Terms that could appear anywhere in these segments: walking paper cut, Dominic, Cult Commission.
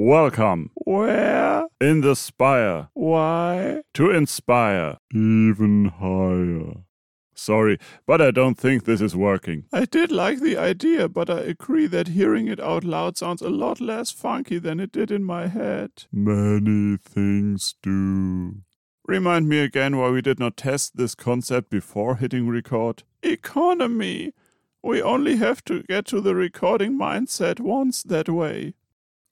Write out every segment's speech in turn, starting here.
Welcome. Where? In the spire. Why? To inspire. Even higher. Sorry, but I don't think this is working. I did like the idea, but I agree that hearing it out loud sounds a lot less funky than it did in my head. Many things do. Remind me again why we did not test this concept before hitting record. Economy. We only have to get to the recording mindset once that way.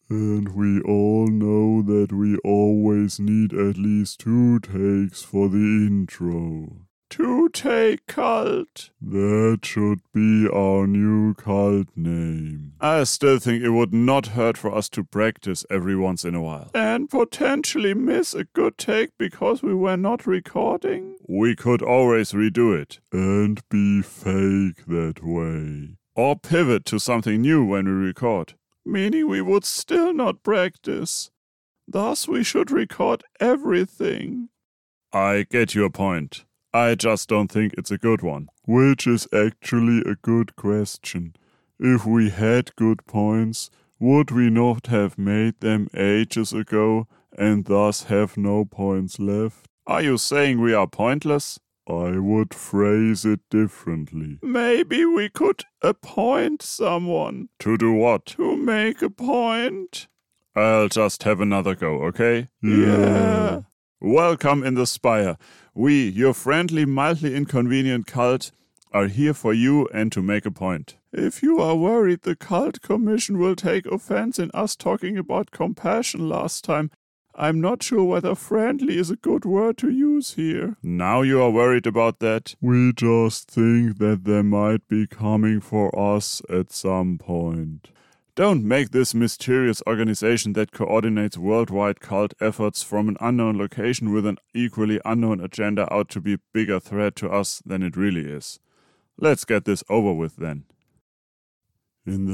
And we all know that we always need at least 2 takes for the intro. 2-take cult. That should be our new cult name. I still think it would not hurt for us to practice every once in a while. And potentially miss a good take because we were not recording. We could always redo it. And be fake that way. Or pivot to something new when we record. Meaning we would still not practice. Thus we should record everything. I get your point. I just don't think it's a good one. Which is actually a good question. If we had good points, would we not have made them ages ago and thus have no points left? Are you saying we are pointless? I would phrase it differently. Maybe we could appoint someone. To do what? To make a point. I'll just have another go, okay? Yeah. Welcome in the spire. We, your friendly, mildly inconvenient cult, are here for you and to make a point. If you are worried the Cult Commission will take offense in us talking about compassion last time, I'm not sure whether friendly is a good word to use here. Now you are worried about that? We just think that they might be coming for us at some point. Don't make this mysterious organization that coordinates worldwide cult efforts from an unknown location with an equally unknown agenda out to be a bigger threat to us than it really is. Let's get this over with then. In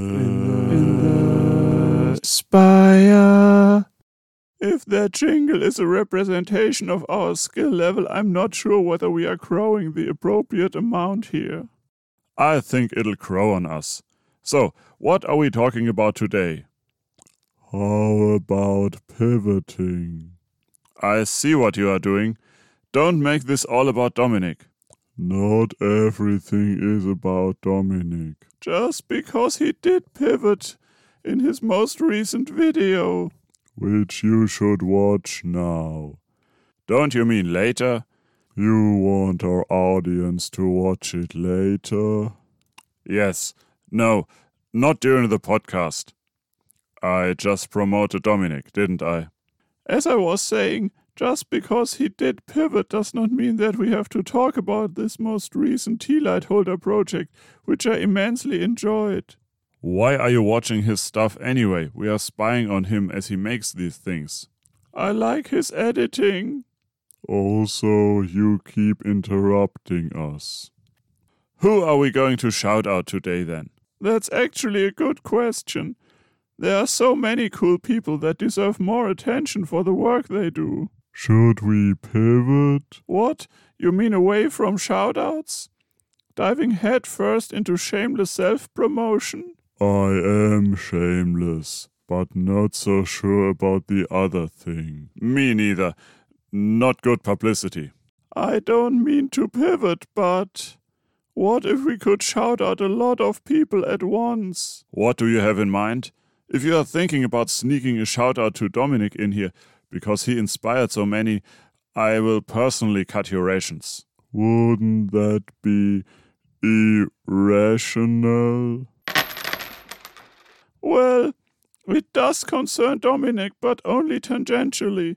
the spire. If that jingle is a representation of our skill level, I'm not sure whether we are growing the appropriate amount here. I think it'll grow on us. So, what are we talking about today? How about pivoting? I see what you are doing. Don't make this all about Dominic. Not everything is about Dominic. Just because he did pivot in his most recent video. Which you should watch now. Don't you mean later? You want our audience to watch it later? Yes. No, not during the podcast. I just promoted Dominic, didn't I? As I was saying, just because he did pivot does not mean that we have to talk about this most recent tea light holder project, which I immensely enjoyed. Why are you watching his stuff anyway? We are spying on him as he makes these things. I like his editing. Also, you keep interrupting us. Who are we going to shout out today then? That's actually a good question. There are so many cool people that deserve more attention for the work they do. Should we pivot? What? You mean away from shoutouts? Diving headfirst into shameless self-promotion? I am shameless, but not so sure about the other thing. Me neither. Not good publicity. I don't mean to pivot, but... what if we could shout out a lot of people at once? What do you have in mind? If you are thinking about sneaking a shout out to Dominic in here, because he inspired so many, I will personally cut your rations. Wouldn't that be irrational? Well, it does concern Dominic, but only tangentially.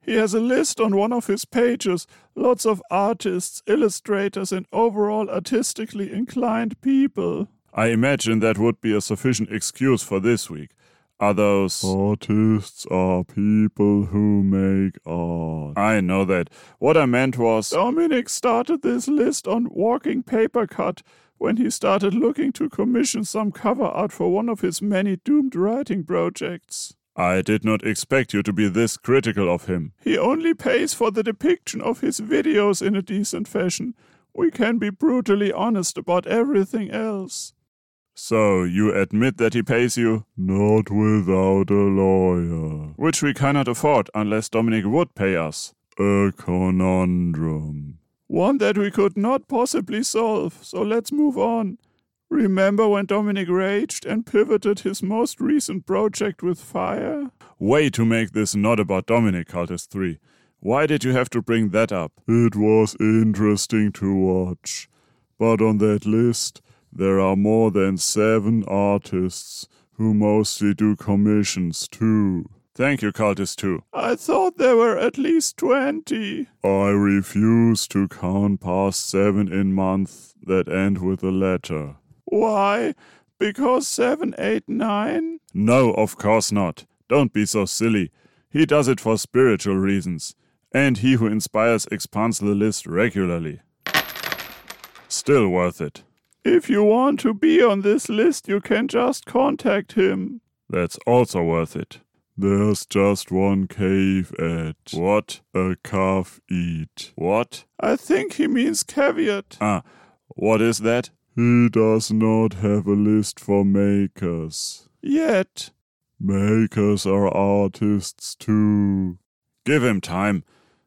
He has a list on one of his pages, lots of artists, illustrators, and overall artistically inclined people. I imagine that would be a sufficient excuse for this week. Artists are people who make art. I know that. What I meant was... Dominic started this list on Walking Paper Cut when he started looking to commission some cover art for one of his many doomed writing projects. I did not expect you to be this critical of him. He only pays for the depiction of his videos in a decent fashion. We can be brutally honest about everything else. So, you admit that he pays you? Not without a lawyer. Which we cannot afford unless Dominic would pay us. A conundrum. One that we could not possibly solve, so let's move on. Remember when Dominic raged and pivoted his most recent project with fire? Way to make this not about Dominic, Cultist 3. Why did you have to bring that up? It was interesting to watch. But on that list, there are more than 7 artists who mostly do commissions too. Thank you, Cultist 2. I thought there were at least 20. I refuse to count past 7 in months that end with a letter. Why? Because 7, 8, 9? No, of course not. Don't be so silly. He does it for spiritual reasons. And he who inspires expands the list regularly. Still worth it. If you want to be on this list, you can just contact him. That's also worth it. There's just one cave at... What? A calf eat. What? I think he means caveat. What is that? He does not have a list for makers. Yet. Makers are artists too. Give him time.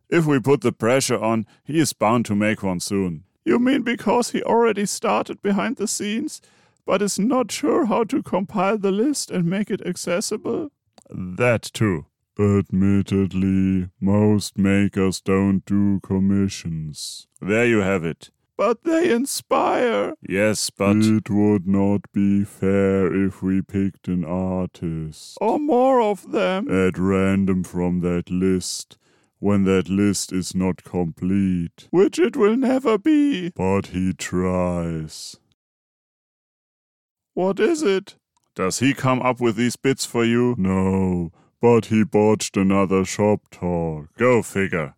If we put the pressure on, he is bound to make one soon. You mean because he already started behind the scenes, but is not sure how to compile the list and make it accessible? That too. Admittedly, most makers don't do commissions. There you have it. But they inspire. Yes, but... It would not be fair if we picked an artist. Or more of them. At random from that list, when that list is not complete. Which it will never be. But he tries. What is it? Does he come up with these bits for you? No, but he botched another shop talk. Go figure.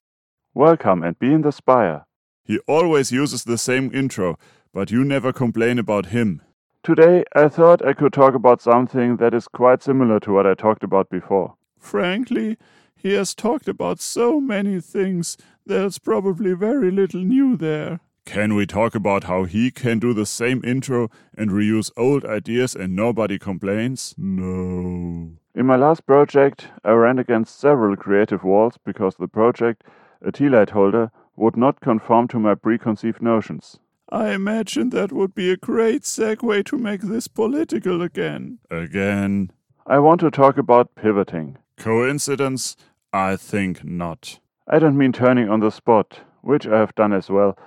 Welcome and be in the spire. He always uses the same intro, but you never complain about him. Today I thought I could talk about something that is quite similar to what I talked about before. Frankly, he has talked about so many things, there's probably very little new there. Can we talk about how he can do the same intro and reuse old ideas and nobody complains? No. In my last project, I ran against several creative walls because the project, a tea light holder, would not conform to my preconceived notions. I imagine that would be a great segue to make this political again. Again? I want to talk about pivoting. Coincidence? I think not. I don't mean turning on the spot, which I have done as well.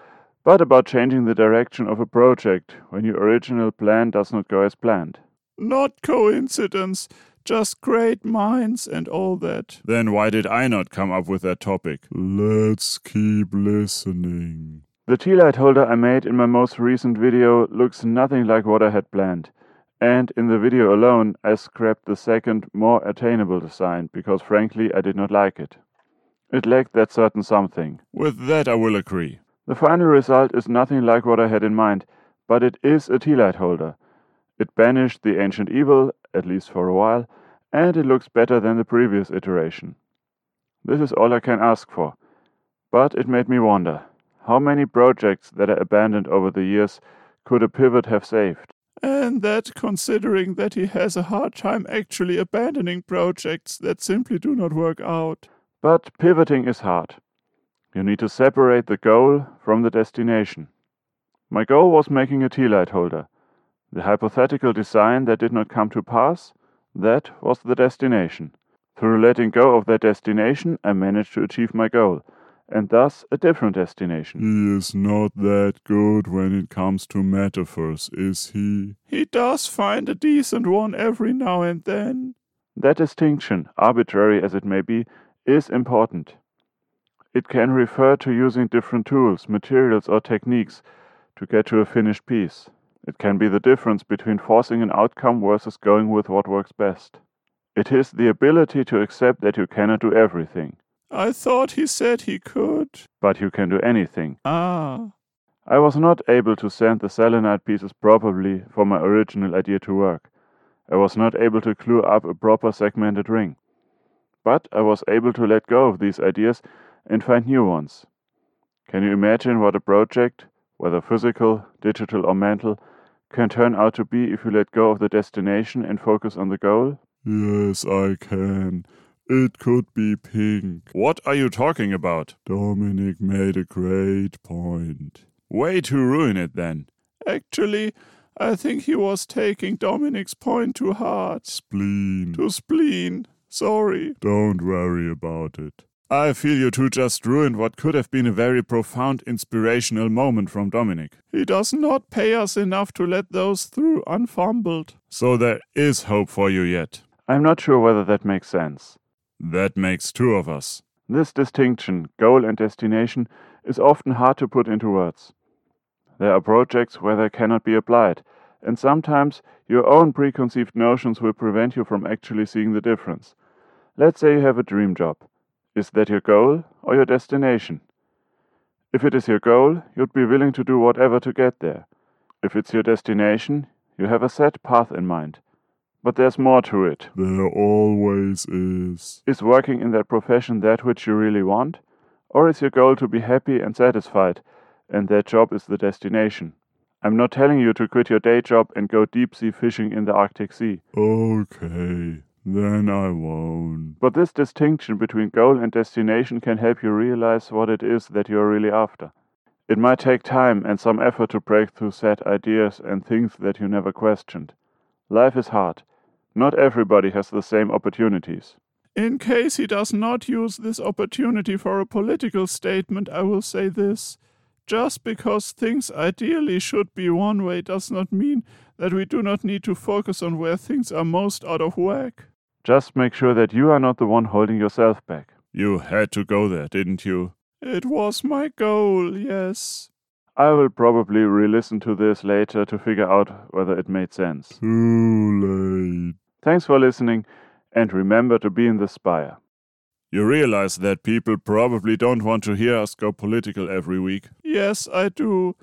But about changing the direction of a project when your original plan does not go as planned. Not coincidence, just great minds and all that. Then why did I not come up with that topic? Let's keep listening. The tea light holder I made in my most recent video looks nothing like what I had planned. And in the video alone, I scrapped the second, more attainable design because frankly I did not like it. It lacked that certain something. With that I will agree. The final result is nothing like what I had in mind, but it is a tea light holder. It banished the ancient evil, at least for a while, and it looks better than the previous iteration. This is all I can ask for. But it made me wonder, how many projects that I abandoned over the years could a pivot have saved? And that considering that he has a hard time actually abandoning projects that simply do not work out. But pivoting is hard. You need to separate the goal from the destination. My goal was making a tea light holder. The hypothetical design that did not come to pass, that was the destination. Through letting go of that destination, I managed to achieve my goal, and thus a different destination. He is not that good when it comes to metaphors, is he? He does find a decent one every now and then. That distinction, arbitrary as it may be, is important. It can refer to using different tools, materials or techniques to get to a finished piece. It can be the difference between forcing an outcome versus going with what works best. It is the ability to accept that you cannot do everything. I thought he said he could. But you can do anything. I was not able to sand the selenite pieces properly for my original idea to work. I was not able to glue up a proper segmented ring. But I was able to let go of these ideas and find new ones. Can you imagine what a project, whether physical, digital or mental, can turn out to be if you let go of the destination and focus on the goal? Yes, I can. It could be pink. What are you talking about? Dominic made a great point. Way to ruin it then. Actually, I think he was taking Dominic's point to heart. Spleen. To spleen. Sorry. Don't worry about it. I feel you two just ruined what could have been a very profound inspirational moment from Dominic. He does not pay us enough to let those through unfumbled. So there is hope for you yet. I'm not sure whether that makes sense. That makes two of us. This distinction, goal and destination, is often hard to put into words. There are projects where they cannot be applied, and sometimes your own preconceived notions will prevent you from actually seeing the difference. Let's say you have a dream job. Is that your goal or your destination? If it is your goal, you'd be willing to do whatever to get there. If it's your destination, you have a set path in mind. But there's more to it. There always is. Is working in that profession that which you really want? Or is your goal to be happy and satisfied, and that job is the destination? I'm not telling you to quit your day job and go deep-sea fishing in the Arctic Sea. Okay, then I won't. But this distinction between goal and destination can help you realize what it is that you're really after. It might take time and some effort to break through set ideas and things that you never questioned. Life is hard. Not everybody has the same opportunities. In case he does not use this opportunity for a political statement, I will say this. Just because things ideally should be one way does not mean that we do not need to focus on where things are most out of whack. Just make sure that you are not the one holding yourself back. You had to go there, didn't you? It was my goal, yes. I will probably re-listen to this later to figure out whether it made sense. Too late. Thanks for listening, and remember to be in the spire. You realize that people probably don't want to hear us go political every week. Yes, I do.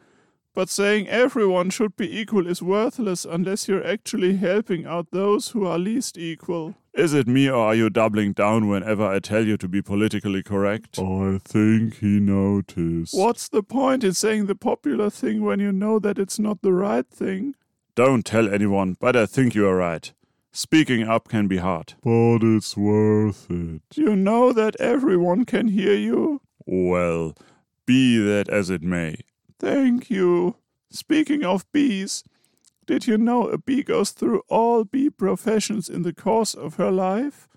But saying everyone should be equal is worthless unless you're actually helping out those who are least equal. Is it me or are you doubling down whenever I tell you to be politically correct? I think he noticed. What's the point in saying the popular thing when you know that it's not the right thing? Don't tell anyone, but I think you are right. Speaking up can be hard. But it's worth it. You know that everyone can hear you? Well, be that as it may. Thank you. Speaking of bees, did you know a bee goes through all bee professions in the course of her life?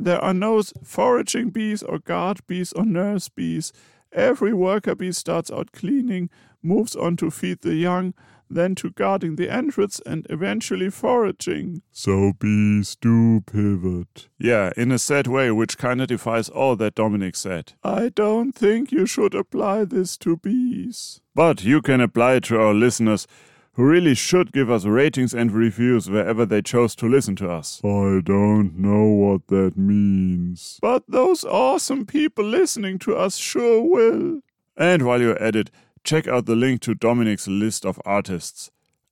There are no foraging bees or guard bees or nurse bees. Every worker bee starts out cleaning, moves on to feed the young, then to guarding the entrance and eventually foraging. So bees do pivot. Yeah, in a sad way, which kind of defies all that Dominic said. I don't think you should apply this to bees. But you can apply it to our listeners, who really should give us ratings and reviews wherever they chose to listen to us. I don't know what that means. But those awesome people listening to us sure will. And while you're at it, check out the link to Dominic's list of artists.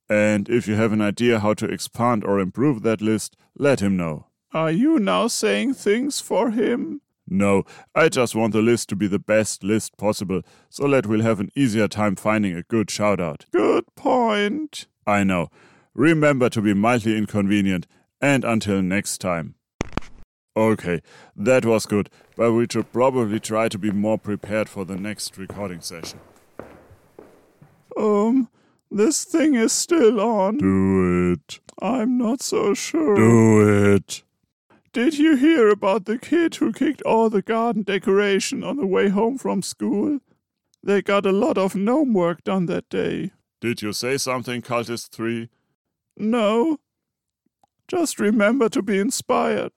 And if you have an idea how to expand or improve that list, let him know. Are you now saying things for him? No, I just want the list to be the best list possible, so that we'll have an easier time finding a good shout-out. Good point. I know. Remember to be mildly inconvenient, and until next time. Okay, that was good, but we should probably try to be more prepared for the next recording session. This thing is still on. Do it. I'm not so sure. Do it. Did you hear about the kid who kicked all the garden decoration on the way home from school? They got a lot of gnome work done that day. Did you say something, Cultist 3? No. Just remember to be inspired.